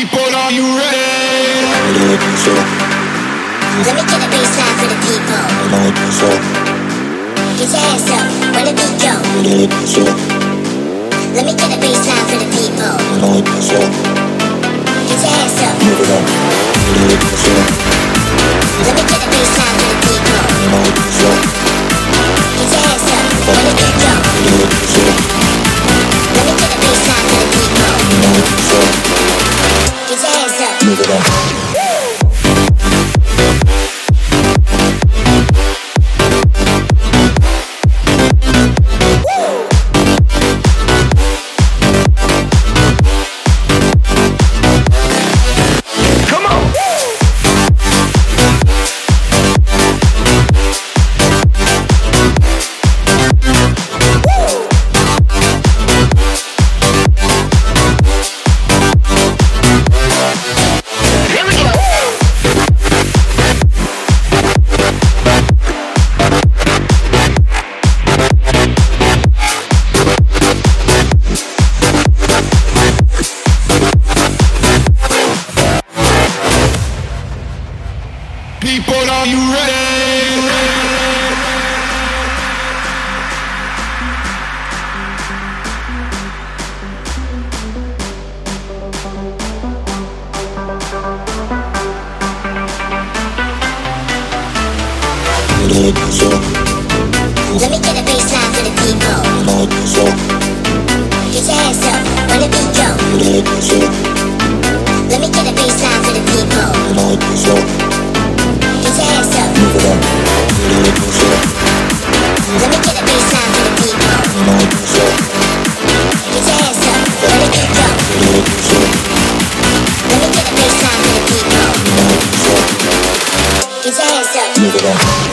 people, are you ready? I don't think so. Let me get a baseline for the people. I don't think so. Get your ass up, where the beat go? I don't think so. Let me get a baseline for the people. I don't think so. Get your ass up, move it up. I don't think so. Let me get a baseline for the people. I don't think so. Get your ass up, where the beat go? I don't think so. Let me get a baseline for the people. I don't think so. Get your hands up. Move it up. People, are you ready? Let me get a baseline for the people. Get your ass up, when the beat go. Let me get a baseline for the people. Move it up. Let me get a baseline for the people. Get your ass up, let me get up. Let me get a baseline for the people. Get your ass up. Move it up.